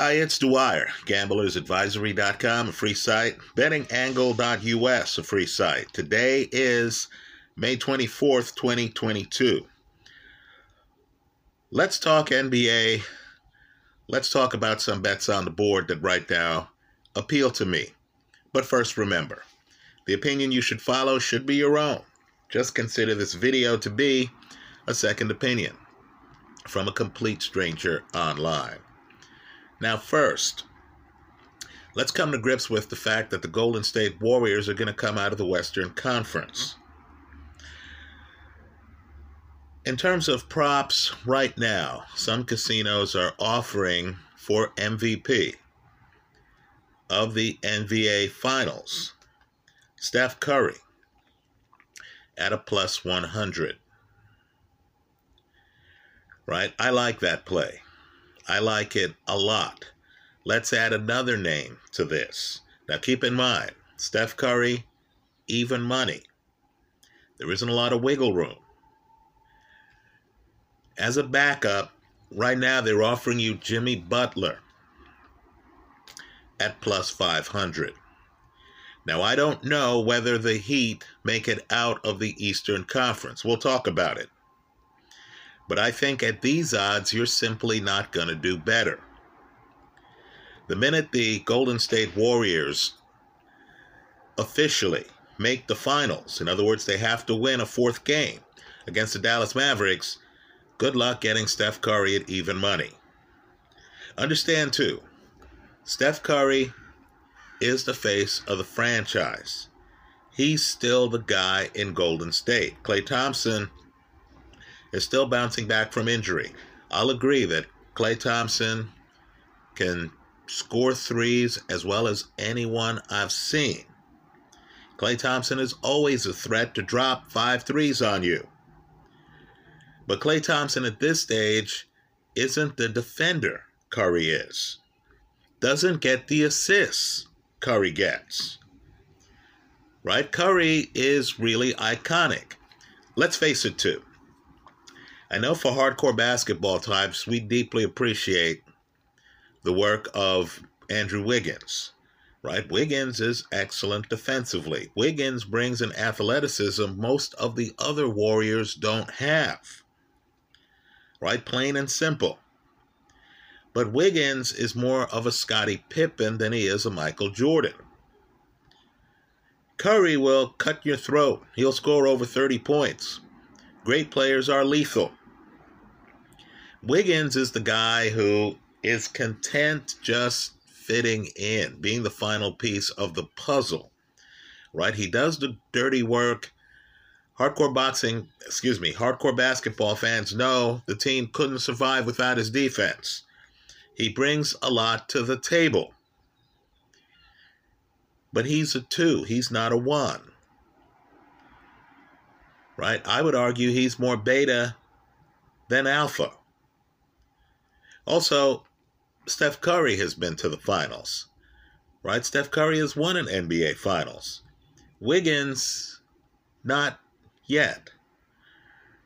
Hi, it's Dwyer. GamblersAdvisory.com, a free site. BettingAngle.us, a free site. Today is May 24th, 2022. Let's talk NBA. Let's talk about some bets on the board that right now appeal to me. But first, remember, the opinion you should follow should be your own. Just consider this video to be a second opinion from a complete stranger online. Now first, let's come to grips with the fact that the Golden State Warriors are going to come out of the Western Conference. In terms of props right now, some casinos are offering for MVP of the NBA Finals, Steph Curry at a plus 100. Right? I like that play. I like it a lot. Let's add another name to this. Now keep in mind, Steph Curry, even money. There isn't a lot of wiggle room. As a backup, right now they're offering you Jimmy Butler at plus 500. Now, I don't know whether the Heat make it out of the Eastern Conference. We'll talk about it. But I think at these odds, you're simply not going to do better. The minute the Golden State Warriors officially make the finals, in other words, they have to win a fourth game against the Dallas Mavericks, good luck getting Steph Curry at even money. Understand, too, Steph Curry is the face of the franchise. He's still the guy in Golden State. Klay Thompson is still bouncing back from injury. I'll agree that Klay Thompson can score threes as well as anyone I've seen. Klay Thompson is always a threat to drop 5 threes on you. But Klay Thompson at this stage isn't the defender Curry is. Doesn't get the assists Curry gets, right? Curry is really iconic. Let's face it, too. I know for hardcore basketball types, we deeply appreciate the work of Andrew Wiggins, right? Wiggins is excellent defensively. Wiggins brings an athleticism most of the other Warriors don't have, right? Plain and simple. But Wiggins is more of a Scottie Pippen than he is a Michael Jordan. Curry will cut your throat. He'll score over 30 points. Great players are lethal. Wiggins is the guy who is content just fitting in, being the final piece of the puzzle, right? He does the dirty work. Hardcore basketball fans know the team couldn't survive without his defense. He brings a lot to the table. But he's a 2. He's not a 1. Right? I would argue he's more beta than alpha. Also, Steph Curry has been to the finals. Right? Steph Curry has won an NBA Finals. Wiggins, not yet.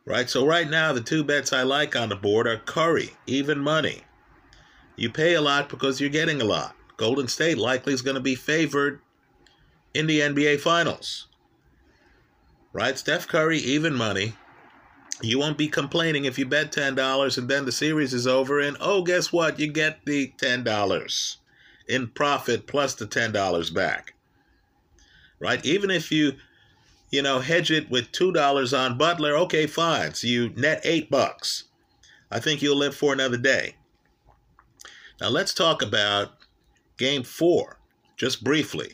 Right? So right now, the 2 bets I like on the board are Curry, even money. You pay a lot because you're getting a lot. Golden State likely is going to be favored in the NBA Finals. Right? Steph Curry, even money. You won't be complaining if you bet $10 and then the series is over and, oh, guess what? You get the $10 in profit plus the $10 back. Right? Even if you hedge it with $2 on Butler, okay, fine. So you net $8. I think you'll live for another day. Now let's talk about Game 4, just briefly,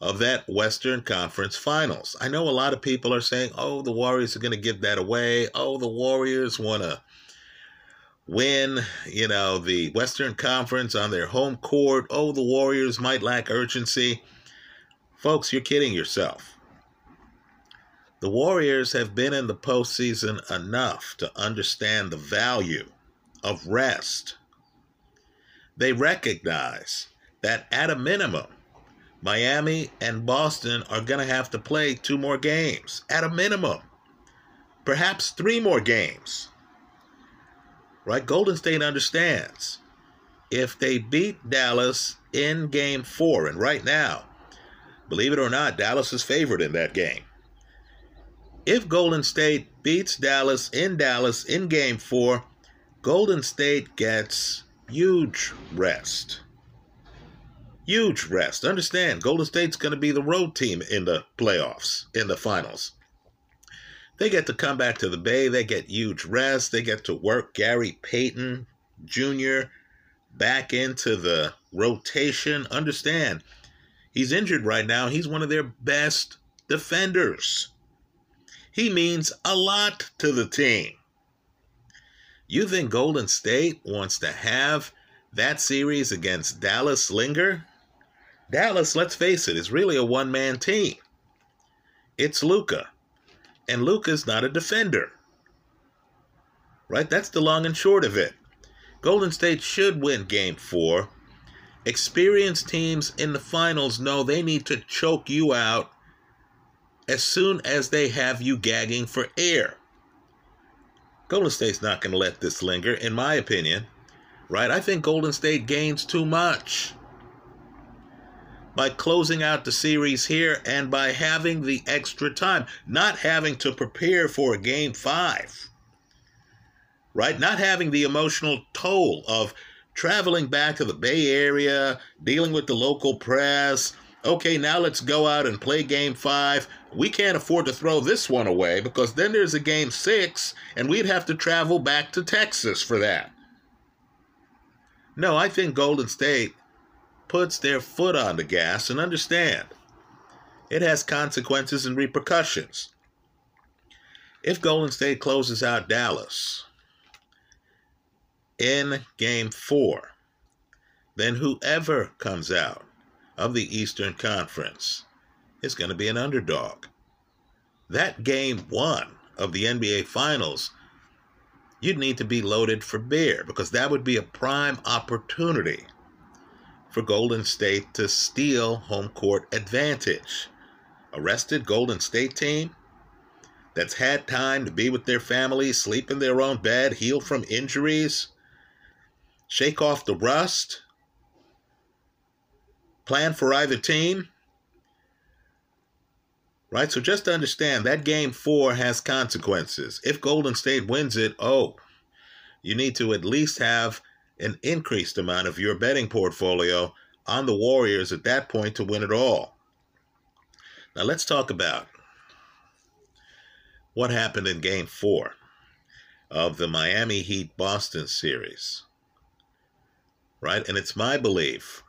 of that Western Conference Finals. I know a lot of people are saying, oh, the Warriors are going to give that away. Oh, the Warriors want to win, the Western Conference on their home court. Oh, the Warriors might lack urgency. Folks, you're kidding yourself. The Warriors have been in the postseason enough to understand the value of rest. They recognize that at a minimum, Miami and Boston are going to have to play 2 more games. At a minimum, perhaps 3 more games. Right? Golden State understands if they beat Dallas in Game 4. And right now, believe it or not, Dallas is favored in that game. If Golden State beats Dallas in Game 4, Golden State gets huge rest. Huge rest. Understand, Golden State's going to be the road team in the playoffs, in the finals. They get to come back to the Bay. They get huge rest. They get to work Gary Payton Jr. back into the rotation. Understand, he's injured right now. He's one of their best defenders. He means a lot to the team. You think Golden State wants to have that series against Dallas linger? Dallas, let's face it, is really a one-man team. It's Luka, and Luka's not a defender. Right? That's the long and short of it. Golden State should win Game 4. Experienced teams in the finals know they need to choke you out as soon as they have you gagging for air. Golden State's not going to let this linger, in my opinion. Right? I think Golden State gains too much by closing out the series here and by having the extra time, not having to prepare for a Game 5. Right? Not having the emotional toll of traveling back to the Bay Area, dealing with the local press. Okay, now let's go out and play Game 5. We can't afford to throw this one away because then there's a Game 6, and we'd have to travel back to Texas for that. No, I think Golden State puts their foot on the gas, and understand, it has consequences and repercussions. If Golden State closes out Dallas in Game 4, then whoever comes out of the Eastern Conference is going to be an underdog. That Game 1 of the NBA Finals, you'd need to be loaded for bear, because that would be a prime opportunity for Golden State to steal home court advantage. A rested Golden State team that's had time to be with their family, sleep in their own bed, heal from injuries, shake off the rust, plan for either team. Right, so just understand that Game 4 has consequences. If Golden State wins it, you need to at least have an increased amount of your betting portfolio on the Warriors at that point to win it all. Now let's talk about what happened in Game 4 of the Miami Heat-Boston series. Right, and it's my belief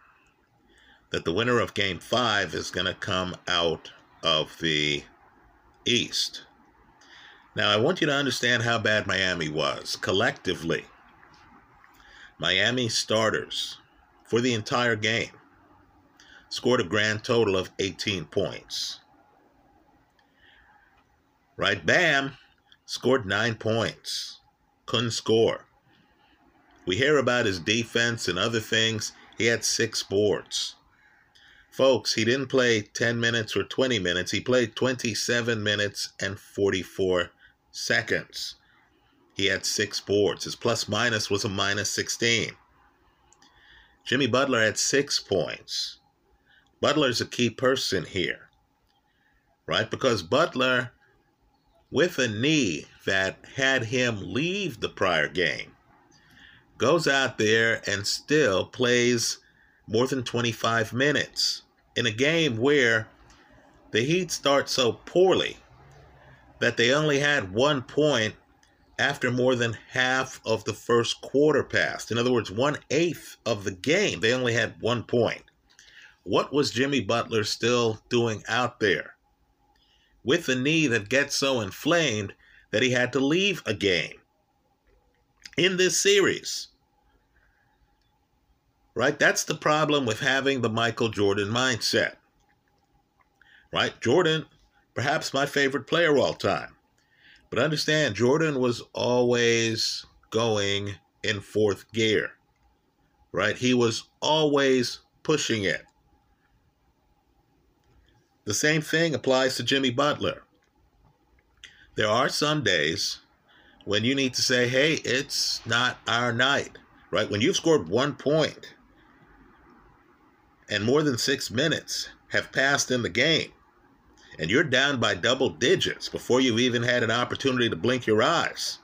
that the winner of Game 5 is going to come out of the East. Now, I want you to understand how bad Miami was collectively. Miami starters for the entire game scored a grand total of 18 points. Right? Bam scored 9 points. Couldn't score. We hear about his defense and other things. He had 6 boards. Folks, he didn't play 10 minutes or 20 minutes. He played 27 minutes and 44 seconds. He had 6 boards. His plus-minus was a minus 16. Jimmy Butler had 6 points. Butler's a key person here, right? Because Butler, with a knee that had him leave the prior game, goes out there and still plays more than 25 minutes. In a game where the Heat start so poorly that they only had 1 point after more than half of the first quarter passed. In other words, 1/8 of the game, they only had 1 point. What was Jimmy Butler still doing out there with a knee that gets so inflamed that he had to leave a game in this series? Right? That's the problem with having the Michael Jordan mindset. Right? Jordan, perhaps my favorite player of all time. But understand, Jordan was always going in 4th gear. Right? He was always pushing it. The same thing applies to Jimmy Butler. There are some days when you need to say, hey, it's not our night. right? When you've scored 1 point and more than 6 minutes have passed in the game, and you're down by double digits before you've even had an opportunity to blink your eyes,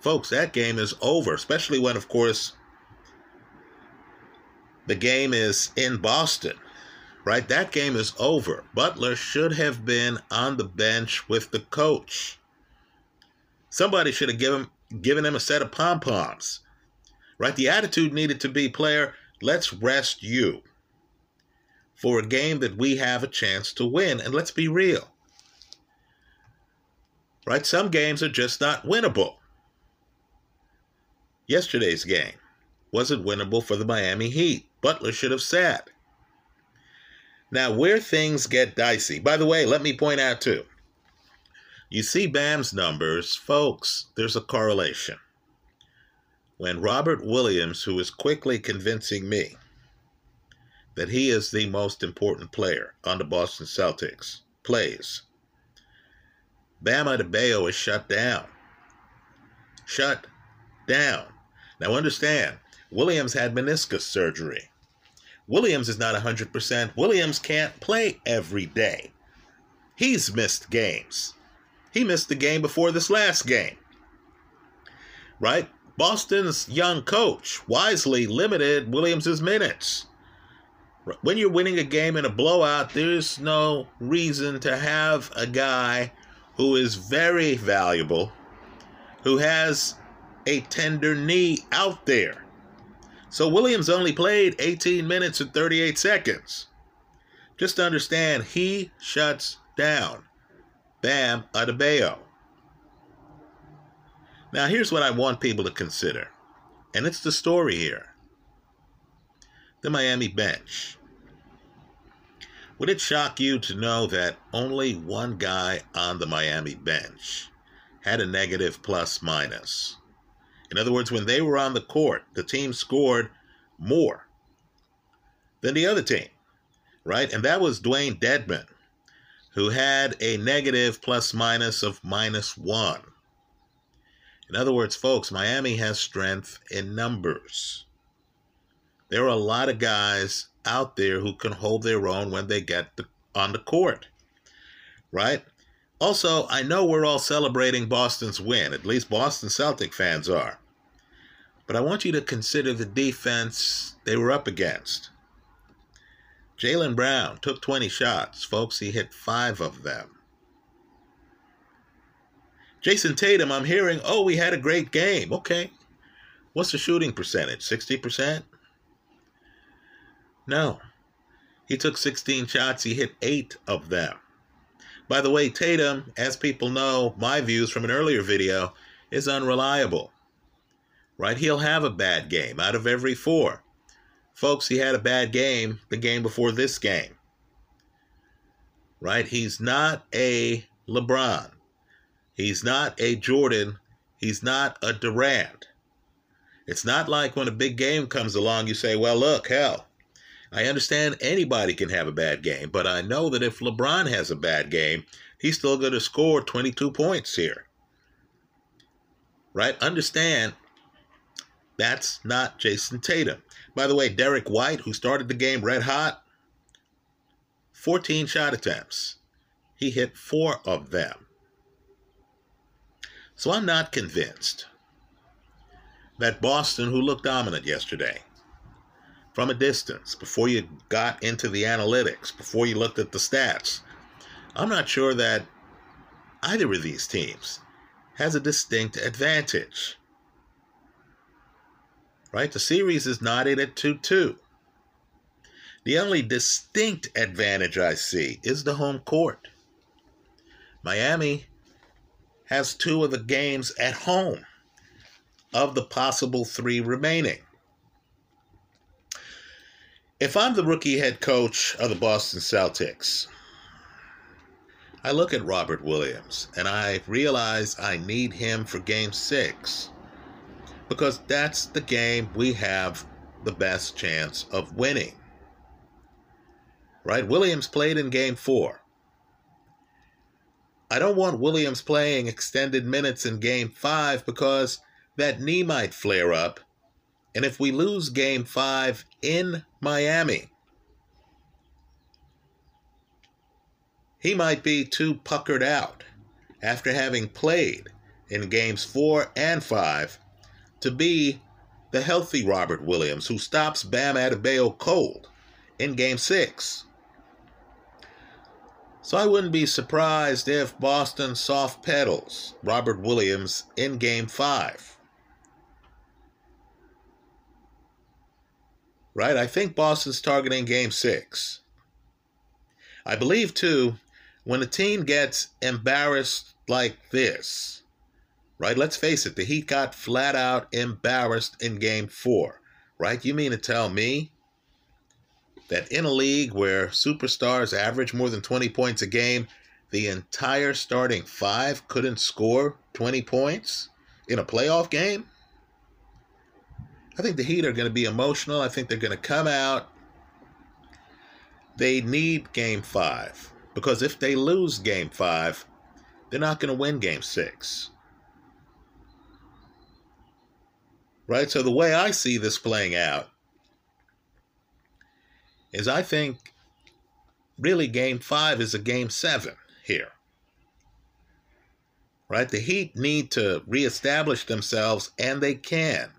folks, that game is over, especially when, of course, the game is in Boston, right? That game is over. Butler should have been on the bench with the coach. Somebody should have given him a set of pom-poms, right? The attitude needed to be, player, let's rest you for a game that we have a chance to win. And let's be real, right? Some games are just not winnable. Yesterday's game wasn't winnable for the Miami Heat. Butler should have sat. Now, where things get dicey, by the way, let me point out too, you see Bam's numbers, folks, there's a correlation. When Robert Williams, who is quickly convincing me that he is the most important player on the Boston Celtics, plays, Bam Adebayo is shut down. Shut down. Now understand, Williams had meniscus surgery. Williams is not 100%. Williams can't play every day. He's missed games. He missed the game before this last game, right? Boston's young coach wisely limited Williams's minutes. When you're winning a game in a blowout, there's no reason to have a guy who is very valuable, who has a tender knee out there. So Williams only played 18 minutes and 38 seconds. Just understand, he shuts down Bam Adebayo. Now here's what I want people to consider, and it's the story here. The Miami bench. Would it shock you to know that only one guy on the Miami bench had a negative plus minus? In other words, when they were on the court, the team scored more than the other team, right? And that was Dwayne Dedman, who had a negative plus minus of -1. In other words, folks, Miami has strength in numbers. There are a lot of guys out there who can hold their own when they get on the court, right? Also, I know we're all celebrating Boston's win, at least Boston Celtic fans are, but I want you to consider the defense they were up against. Jaylen Brown took 20 shots. Folks, he hit 5 of them. Jason Tatum, I'm hearing, oh, we had a great game. Okay. What's the shooting percentage, 60%? No, he took 16 shots. He hit 8 of them. By the way, Tatum, as people know, my views from an earlier video, is unreliable, right? He'll have a bad game out of every 4. Folks, he had a bad game the game before this game, right? He's not a LeBron. He's not a Jordan. He's not a Durant. It's not like when a big game comes along, you say, well, look, hell, I understand anybody can have a bad game, but I know that if LeBron has a bad game, he's still going to score 22 points here, right? Understand, that's not Jason Tatum. By the way, Derek White, who started the game red hot, 14 shot attempts. He hit 4 of them. So I'm not convinced that Boston, who looked dominant yesterday, from a distance, before you got into the analytics, before you looked at the stats, I'm not sure that either of these teams has a distinct advantage, right? The series is knotted at 2-2. The only distinct advantage I see is the home court. Miami has 2 of the games at home of the possible 3 remaining. If I'm the rookie head coach of the Boston Celtics, I look at Robert Williams and I realize I need him for Game 6 because that's the game we have the best chance of winning, right? Williams played in Game 4. I don't want Williams playing extended minutes in Game 5 because that knee might flare up And if we lose Game 5 in Miami, he might be too puckered out after having played in Games 4 and 5 to be the healthy Robert Williams who stops Bam Adebayo cold in Game 6. So I wouldn't be surprised if Boston soft pedals Robert Williams in Game 5. Right? I think Boston's targeting Game 6. I believe, too, when a team gets embarrassed like this, right? Let's face it, the Heat got flat out embarrassed in Game 4, right? You mean to tell me that in a league where superstars average more than 20 points a game, the entire starting five couldn't score 20 points in a playoff game? I think the Heat are going to be emotional. I think they're going to come out. They need Game 5, because if they lose Game 5, they're not going to win Game 6. Right? So the way I see this playing out, is I think really Game 5 is a Game 7 here. Right? The Heat need to reestablish themselves, and they can.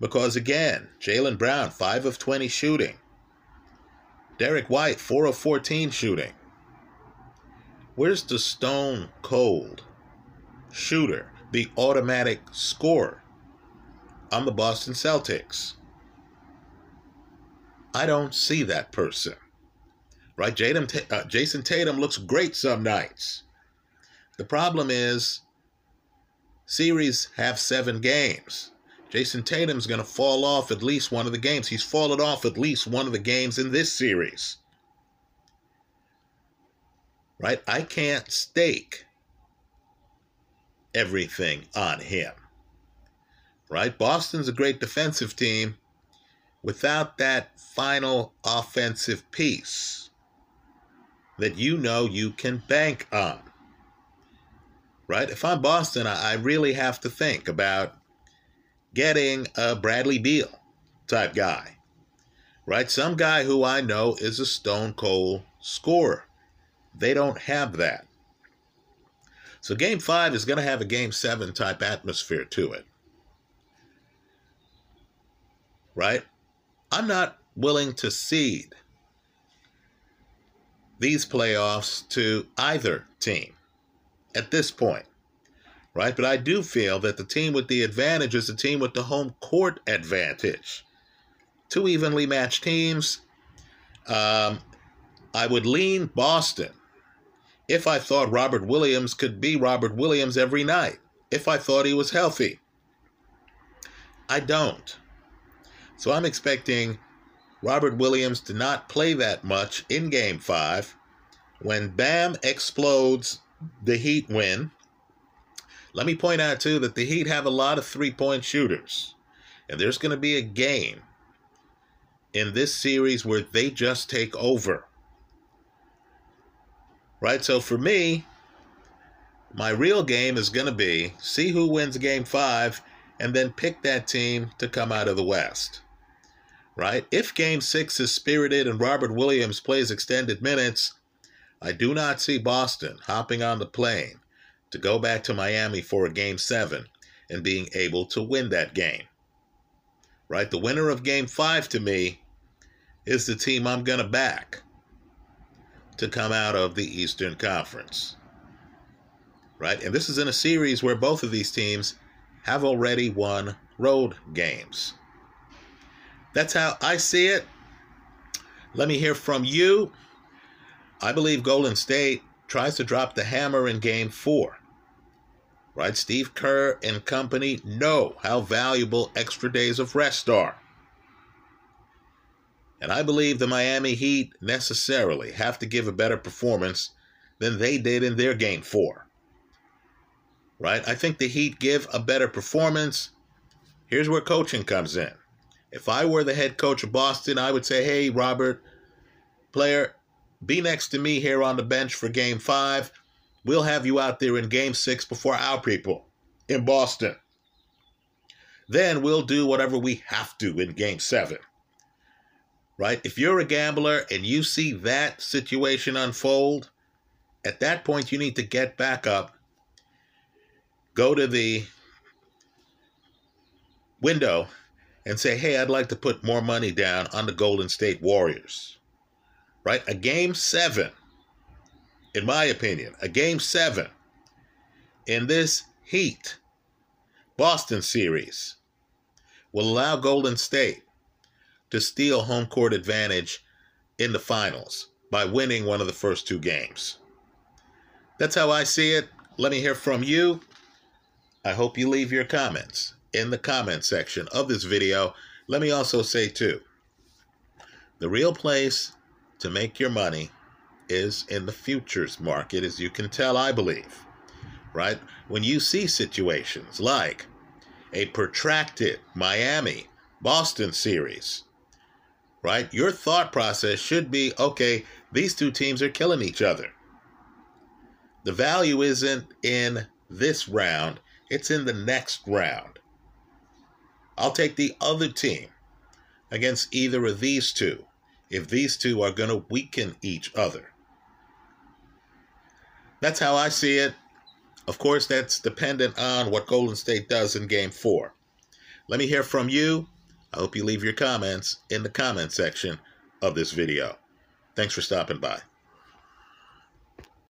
Because again, Jaylen Brown, 5 of 20 shooting. Derek White, 4 of 14 shooting. Where's the stone cold shooter, the automatic scorer on the Boston Celtics? I don't see that person, right? Jason Tatum looks great some nights. The problem is series have 7 games. Jason Tatum's going to fall off at least one of the games. He's fallen off at least one of the games in this series, right? I can't stake everything on him, right? Boston's a great defensive team. Without that final offensive piece that you know you can bank on, right? If I'm Boston, I really have to think about getting a Bradley Beal type guy, right? Some guy who I know is a stone cold scorer. They don't have that. So Game 5 is going to have a Game 7 type atmosphere to it, right? I'm not willing to cede these playoffs to either team at this point, right? But I do feel that the team with the advantage is the team with the home court advantage. 2 evenly matched teams. I would lean Boston if I thought Robert Williams could be Robert Williams every night, if I thought he was healthy. I don't. So I'm expecting Robert Williams to not play that much in Game 5. When Bam explodes, the Heat win. Let me point out, too, that the Heat have a lot of three-point shooters. And there's going to be a game in this series where they just take over. Right? So for me, my real game is going to be see who wins Game 5 and then pick that team to come out of the West. Right? If Game 6 is spirited and Robert Williams plays extended minutes, I do not see Boston hopping on the plane to go back to Miami for a Game 7 and being able to win that game. Right? The winner of Game 5 to me is the team I'm going to back to come out of the Eastern Conference. Right? And this is in a series where both of these teams have already won road games. That's how I see it. Let me hear from you. I believe Golden State tries to drop the hammer in Game 4. Right? Steve Kerr and company know how valuable extra days of rest are. And I believe the Miami Heat necessarily have to give a better performance than they did in their Game 4. Right? I think the Heat give a better performance. Here's where coaching comes in. If I were the head coach of Boston, I would say, hey, Robert, player, be next to me here on the bench for Game 5. We'll have you out there in Game 6 before our people in Boston. then we'll do whatever we have to in Game 7. Right? If you're a gambler and you see that situation unfold, at that point you need to get back up, go to the window and say, hey, I'd like to put more money down on the Golden State Warriors. Right? A Game 7, in my opinion, a Game 7 in this Heat Boston series will allow Golden State to steal home court advantage in the finals by winning one of the first two games. That's how I see it. Let me hear from you. I hope you leave your comments in the comment section of this video. Let me also say too, the real place to make your money is in the futures market, as you can tell, I believe, right? When you see situations like a protracted Miami-Boston series, right? Your thought process should be, okay, these two teams are killing each other. The value isn't in this round, it's in the next round. I'll take the other team against either of these two if these two are going to weaken each other. That's how I see it. Of course, that's dependent on what Golden State does in Game 4. Let me hear from you. I hope you leave your comments in the comment section of this video. Thanks for stopping by.